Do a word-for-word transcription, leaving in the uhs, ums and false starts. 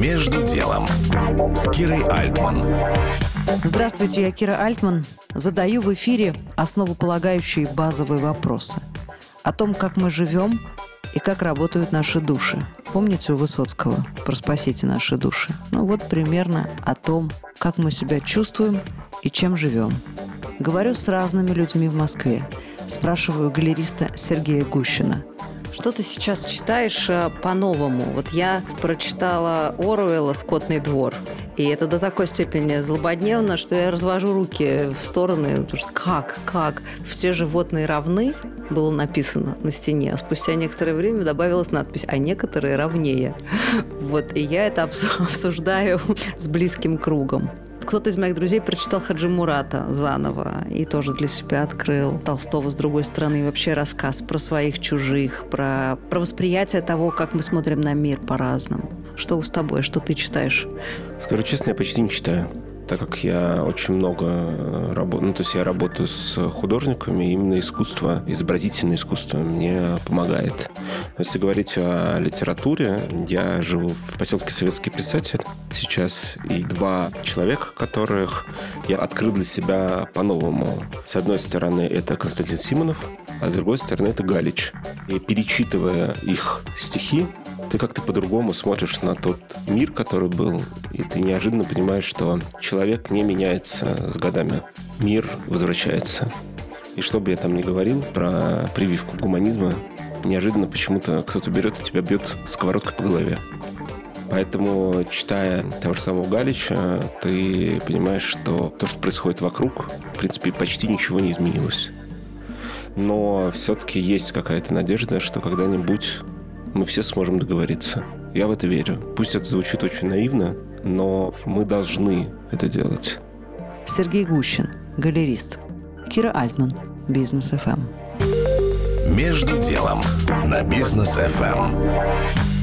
«Между делом» с Кирой Альтман. Здравствуйте, я Кира Альтман. Задаю в эфире основополагающие базовые вопросы о том, как мы живем и как работают наши души. Помните у Высоцкого про «Спасите наши души»? Ну вот примерно о том, как мы себя чувствуем и чем живем. Говорю с разными людьми в Москве. Спрашиваю галериста Сергея Гущина. Что ты сейчас читаешь по-новому? Вот я прочитала Оруэлла «Скотный двор». И это до такой степени злободневно, что я развожу руки в стороны. Потому что как, как? Все животные равны, было написано на стене. А спустя некоторое время добавилась надпись «А некоторые равнее». Вот, и я это обсуждаю с близким кругом. Кто-то из моих друзей прочитал Хаджи Мурата заново и тоже для себя открыл Толстого с другой стороны. И вообще рассказ про своих, чужих, про, про восприятие того, как мы смотрим на мир по-разному. Что с тобой? Что ты читаешь? Скажу честно, я почти не читаю, так как я очень много работаю. Ну, то есть я работаю с художниками, именно искусство, изобразительное искусство мне помогает. Если говорить о литературе, я живу в поселке Советский Писатель сейчас, и два человека, которых я открыл для себя по-новому. С одной стороны, это Константин Симонов, а с другой стороны, это Галич. И перечитывая их стихи, ты как-то по-другому смотришь на тот мир, который был, и ты неожиданно понимаешь, что человек не меняется с годами. Мир возвращается. И что бы я там ни говорил про прививку гуманизма, неожиданно почему-то кто-то берет и тебя бьет сковородкой по голове. Поэтому, читая того же самого Галича, ты понимаешь, что то, что происходит вокруг, в принципе, почти ничего не изменилось. Но все-таки есть какая-то надежда, что когда-нибудь мы все сможем договориться. Я в это верю. Пусть это звучит очень наивно, но мы должны это делать. Сергей Гущин, галерист. Кира Альтман, Бизнес-ФМ. «Между делом» на Бизнес-ФМ.